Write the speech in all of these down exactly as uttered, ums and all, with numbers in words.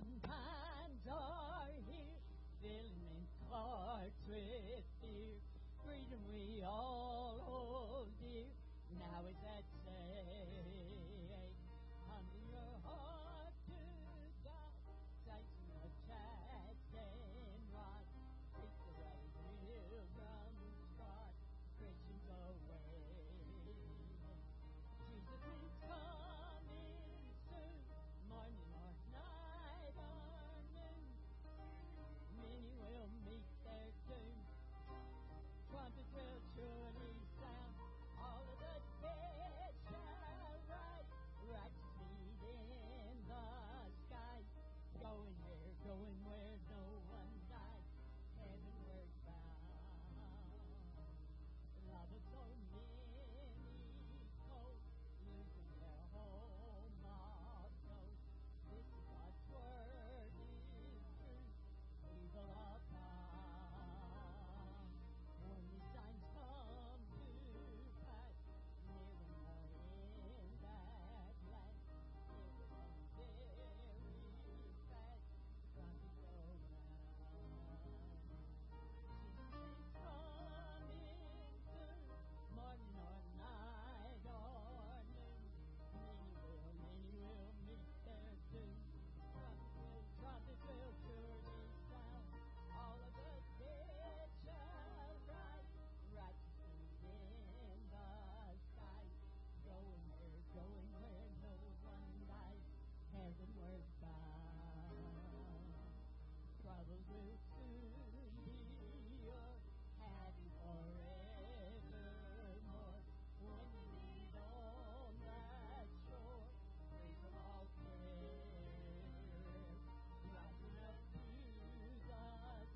Sometimes I hear, filling in hearts with fear, freedom we all hold dear, now is at stake. Humble your heart to God, sights of chaste and right, seek the way real from the start, Christians away. Jesus is coming soon, morning or night. Many will meet their doom. Trumpets will surely sound. All of the dead shall rise. Righteous meet in the skies. Going where, going where no one dies. Heavenward bound. Love of so many souls, losing their home of those. This is God's word is true. Evil are found. Only signs come to pass. Nearer more in that land. It will come very fast. Trumpets go round. Jesus is coming soon. Morning or night or noon. Many will, many will meet their doom. Trumpets will surely sound. All of the dead shall rise. Righteousness in the skies. Going where, going where no one dies. Heavenward bound. Troubles will soon be yours. Happy forevermore. When you meet on that shore, praise from all care.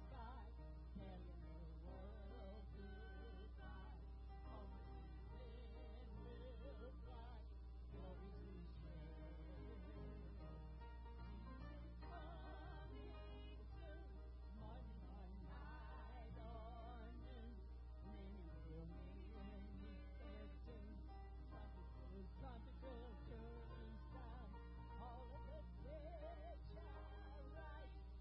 Rising up to the sky, telling the world goodbye. Always then will fly, glory to share. Jesus is coming soon, morning or night or noon. Many will meet and meet their doom. Trumpets will surely sound. All of the dead shall rise.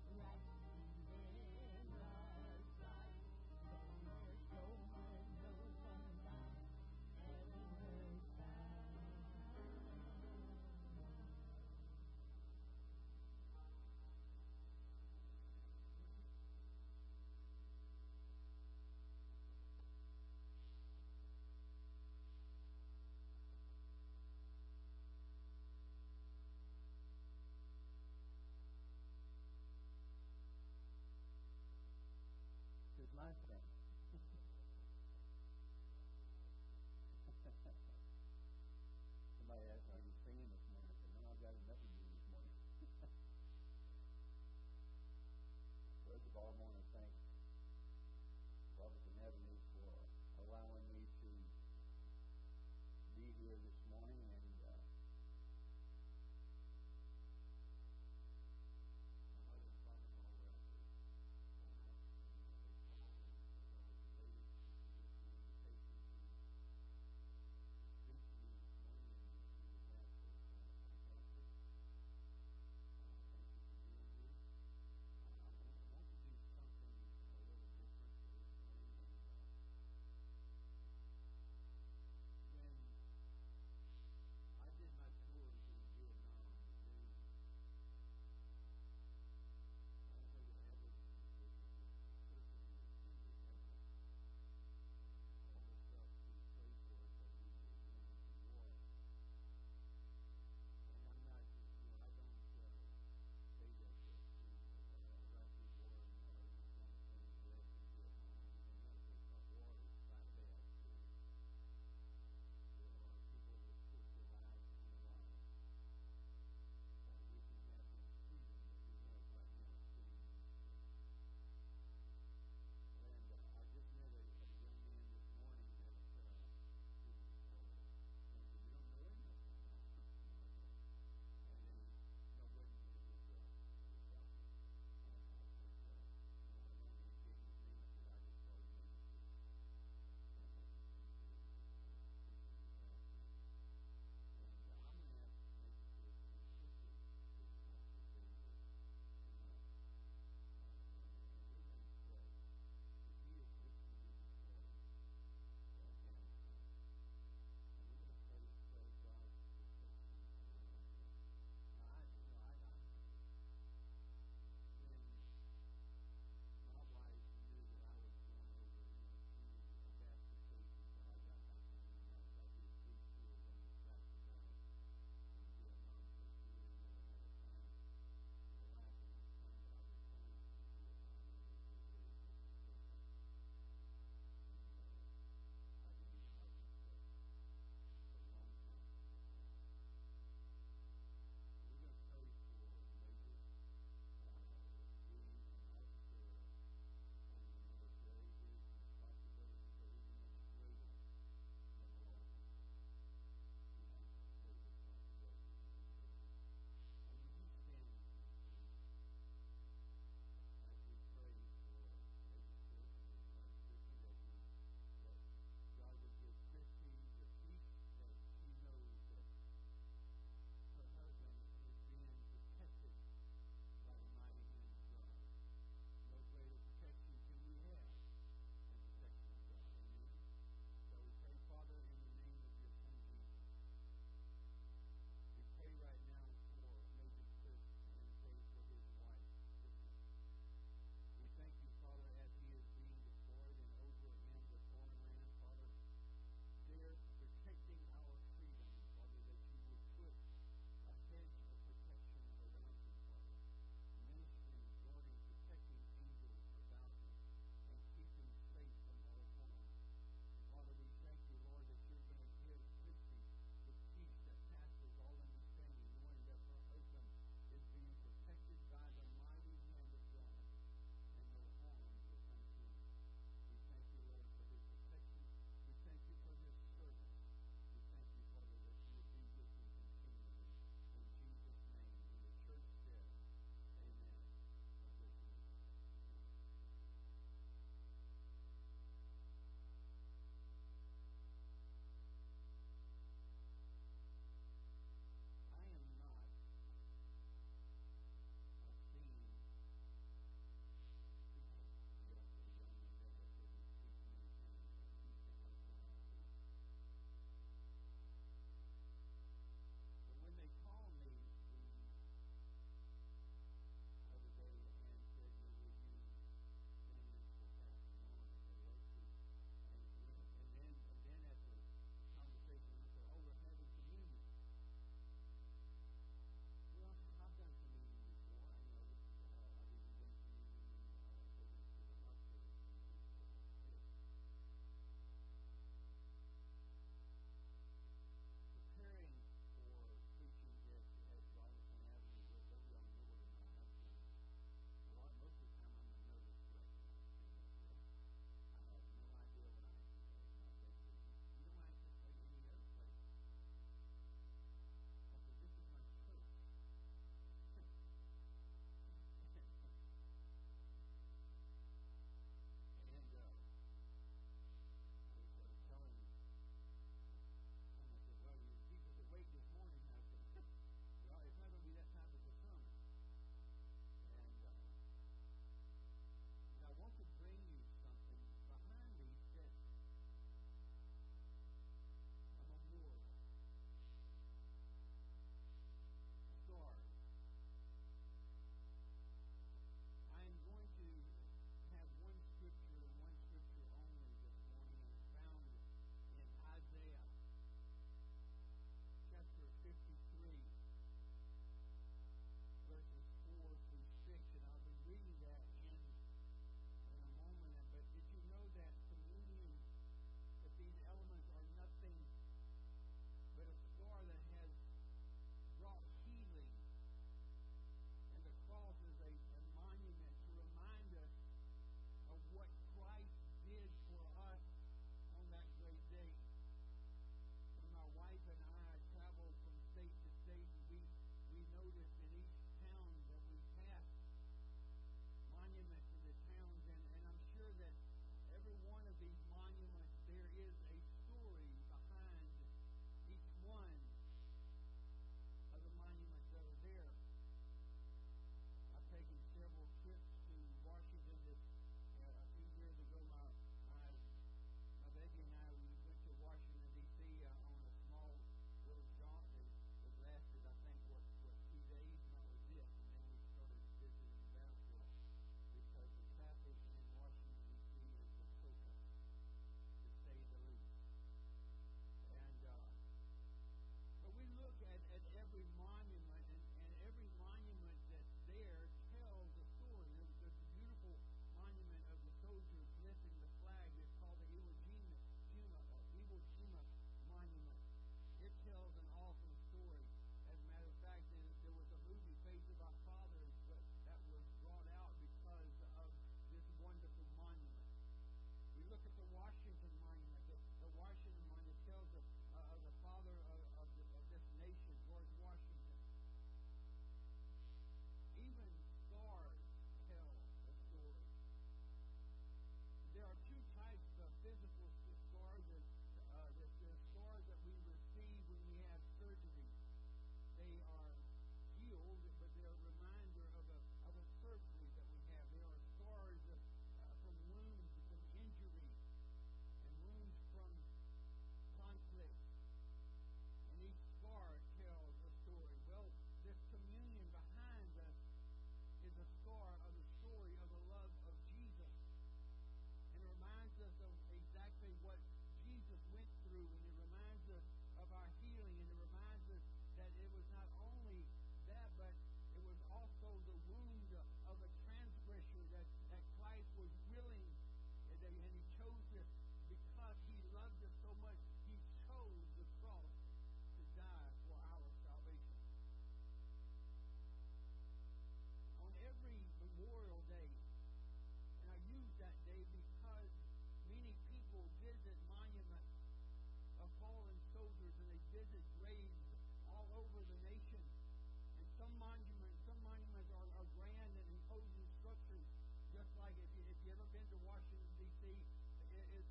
Righteousness in the skies. Going where, going where no one dies. Heavenward bound. Good life then. Somebody asked, are you singing this morning? I said, no, I've got enough of you this morning. First of all, I want to thank Brothers in Heaven for allowing me to be here this morning and uh,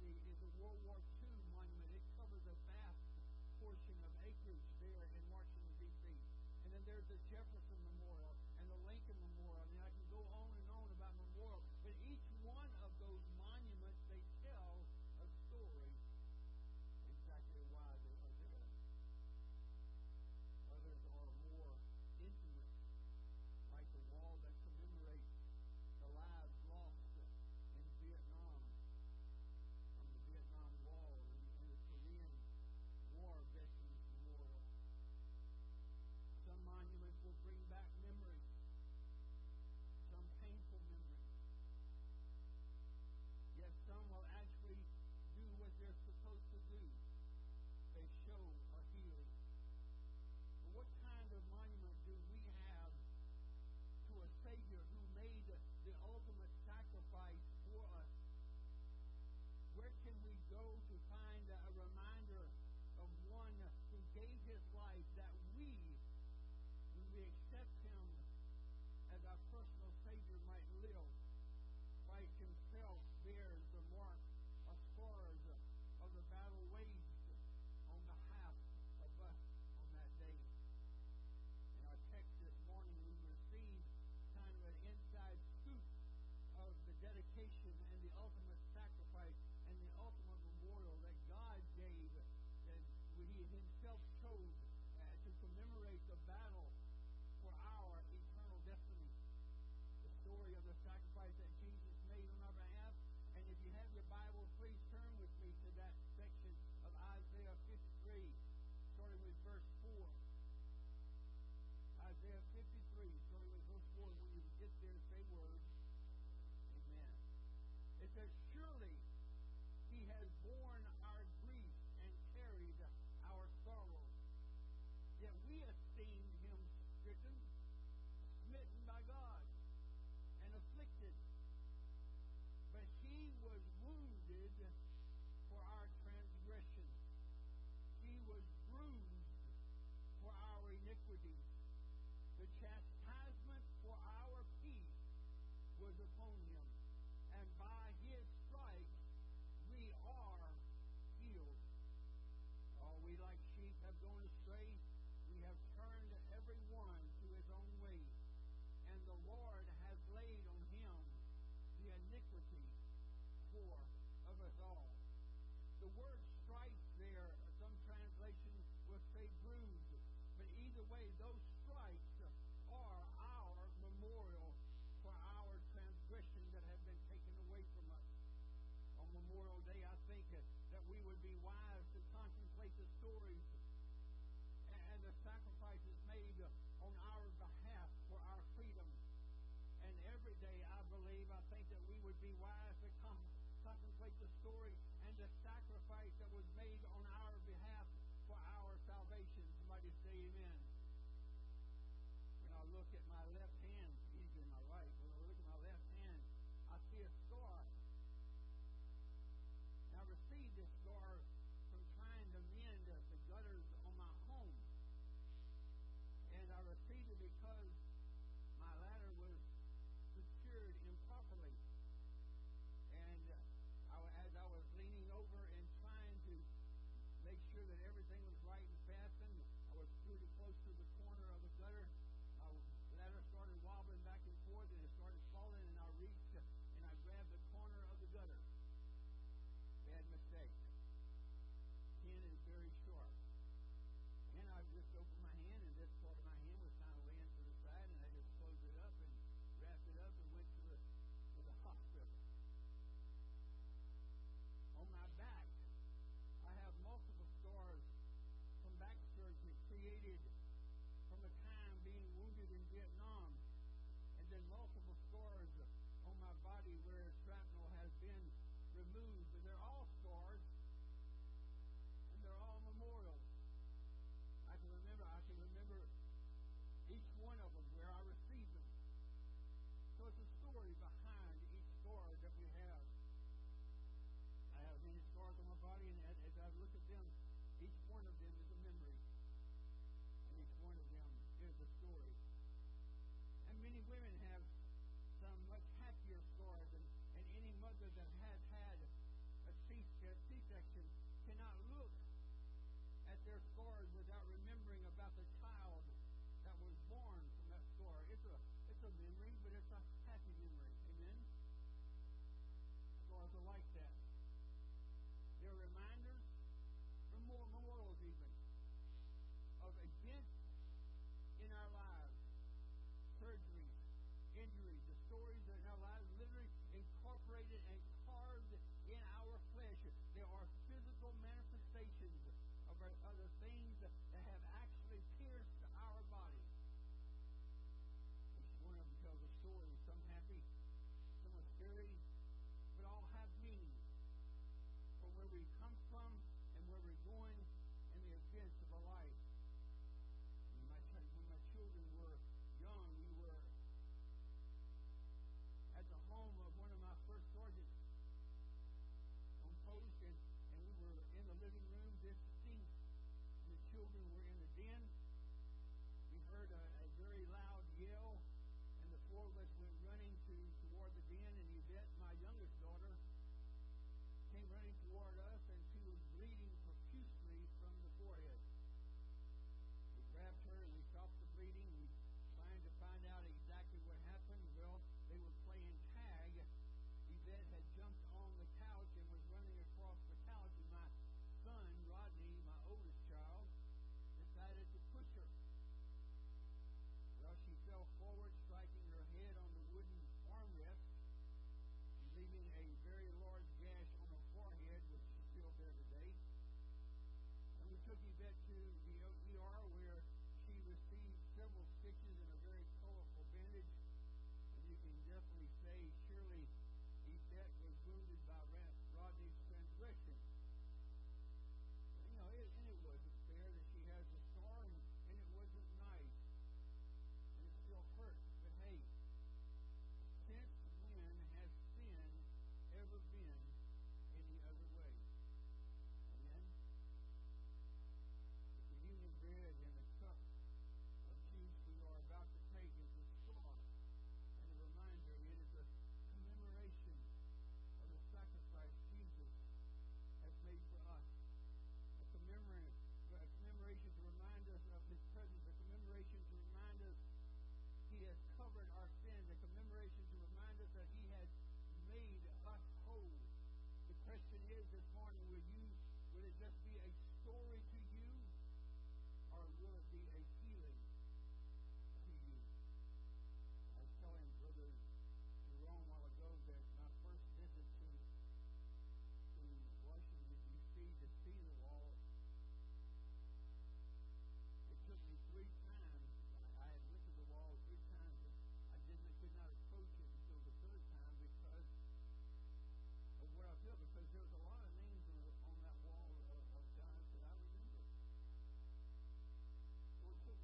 the, is a World War Two monument. It covers a vast portion of acreage there in Washington, D C And then there's the Jefferson Memorial and the Lincoln Memorial. I mean, I can go on and on about memorials, but each one of those monuments, they tell a story exactly why they are there. Others are more intimate, like the wall that commemorates the lives lost in Vietnam from the Vietnam Wall and, and the Korean War Veterans Memorial. Some monuments will bring back memories, some painful memories. Yet some will actually do what they're supposed to do. They show or heal. But what kind of monument do we have to a Savior who made the ultimate sacrifice for us? Where can we go to find a reminder of one who gave his life that we, when we accept him as our personal Savior, might live like himself bears the mark of scars of the battle waged on behalf of us on that day? In our text this morning, we received kind of an inside scoop of the dedication and the ultimate sacrifice and the ultimate memorial that God gave, that he himself chose uh, to commemorate the battle for our eternal destiny. The story of the sacrifice that Jesus made on our behalf. And if you have your Bible, please turn with me to that section of Isaiah fifty-three, starting with verse four. Isaiah fifty-three, starting with verse four. When you get there, say words. Amen. It says, "Surely he has borne our grief and carried our sorrow. Yet we esteemed him stricken, smitten by God, and afflicted. But he was wounded for our transgressions. He was bruised for our iniquities. The chastisement for our peace was upon him, and by his stripes we are healed. All we like sheep have gone astray. We have turned every one to his own way, and the Lord has laid on him the iniquity for of us all." The word stripes there, some translations will say bruised, but either way, those stripes are our memorial for our transgressions that have been taken away from us. On Memorial Day, I think that we would be wise to contemplate the stories and the sacrifices made on our behalf for our freedom. And every day, I believe, I think that we would be wise to contemplate the story and the sacrifice that was made on our behalf for our salvation. Somebody say amen. When I look at my left hand, usually my right, when I look at my left hand, I see a scar. And I received this scar from trying to mend the gutters on my home. And I received it because my ladder was secured improperly. And I, as I was leaning over and trying to make sure that everything was right and fastened, I was pretty close to the corner of the gutter. My ladder started wobbling back and forth, and it started falling, and I reached and I grabbed the corner of the gutter. Bad mistake. Pin is very sharp. And I just opened my hand, and this part of my hand was kind of laying to the side, and I just closed it up and wrapped it up and went to the, to the hospital. On my back, I have multiple scars from back surgery created from the time being wounded in Vietnam, and then multiple scars on my body where shrapnel has been removed. And they're all scars, and they're all memorials. I can remember, I can remember each one of them, where I received them. So it's a story behind each scar that we have. I have many scars on my body, and as, as I look at them, each one of them is a memory. And each one of them is a story. And many women have some much happier scars than, than any mother that has had a ceased their scars without remembering about the child that was born from that scar. It's a it's a memory, but it's a happy memory. Amen? Scars are like that. They're reminders, memorials even, of events in our lives, surgeries, injuries, the stories in our lives literally incorporated and carved in our flesh. There are physical manifestations of other things that have actually pierced our body. Each one of them tells a story, some happy, some are scary, but all have meaning for where we come from and where we're going and the events of our life. When my, when my children were young, we were at the home of one of my first sergeants on post, and, and we were in the living room visiting. The children were in the den. We heard a, a very loud yell, and the four of us went running to toward the den, and Yvette, my youngest daughter, came running toward us, and she was bleeding profusely from the forehead. We grabbed her, and we stopped the bleeding. We trying to find out exactly what happened. Well, they were playing tag. Yvette had jumped on the couch and was running across the couch, and my son, Rodney, my oldest child, decided to push her. Well, she fell forward, striking her head on the wooden armrest, leaving a very large gash on her forehead, which is still there today. And we took Yvette to the E R, where she received several stitches and a very colorful bandage. And you can definitely say, surely Yvette was wounded by Rodney's transgression. You know, it, and it wasn't fair that she has a scar, and, and it wasn't nice, and it still hurt. But hey, since when has sin ever been any other way? Amen? The communion bread and the cup of juice we are about to take is a scar and a reminder. It is a commemoration of the sacrifice Jesus has made for us. A commemoration, a commemoration to remind us of his presence, a commemoration to remind us he has covered our sins, a commemoration to remind us that he has made us whole. The question is this morning, will you, will it just be a story to you, or will it be a healing to you? I was telling Brother Jerome a while ago that my first visit to to Washington, D C, to see the wall, it took me three times. I had went to the wall three times, but I didn't, I could not approach it until the third time because of what I feel, because there was a lot of names on, on that wall of, of guys that I remember. So it took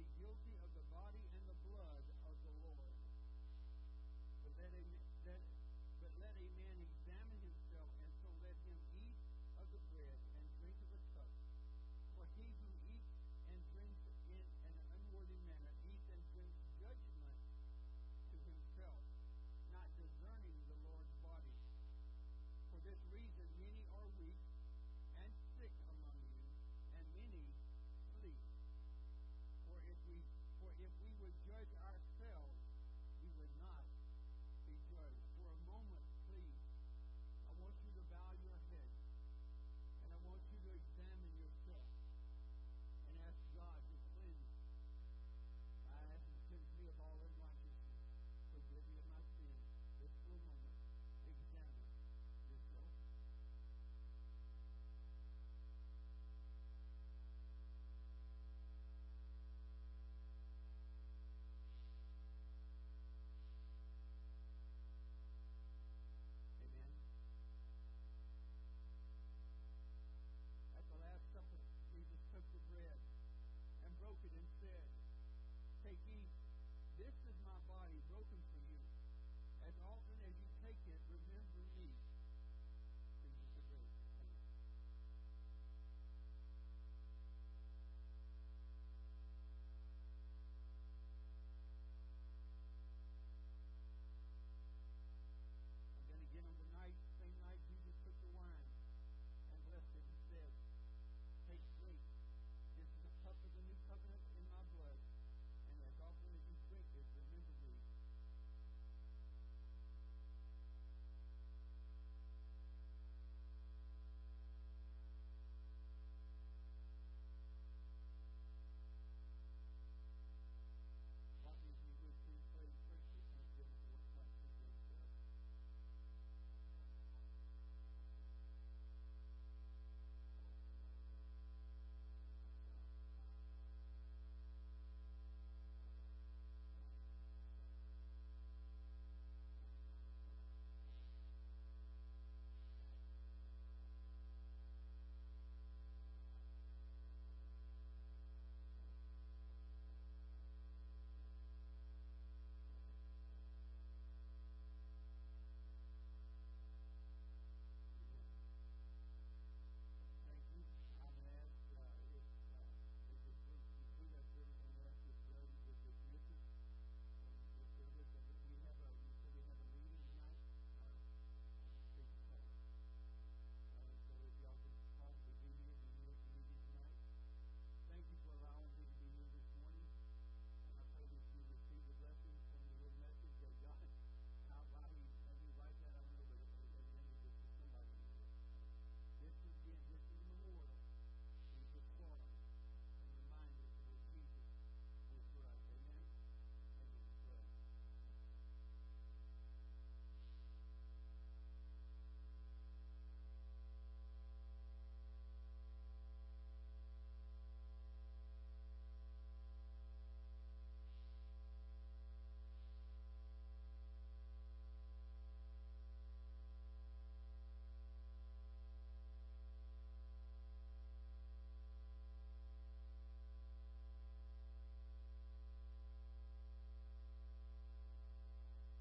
be guilty of the body and the blood of the Lord. But that, a, that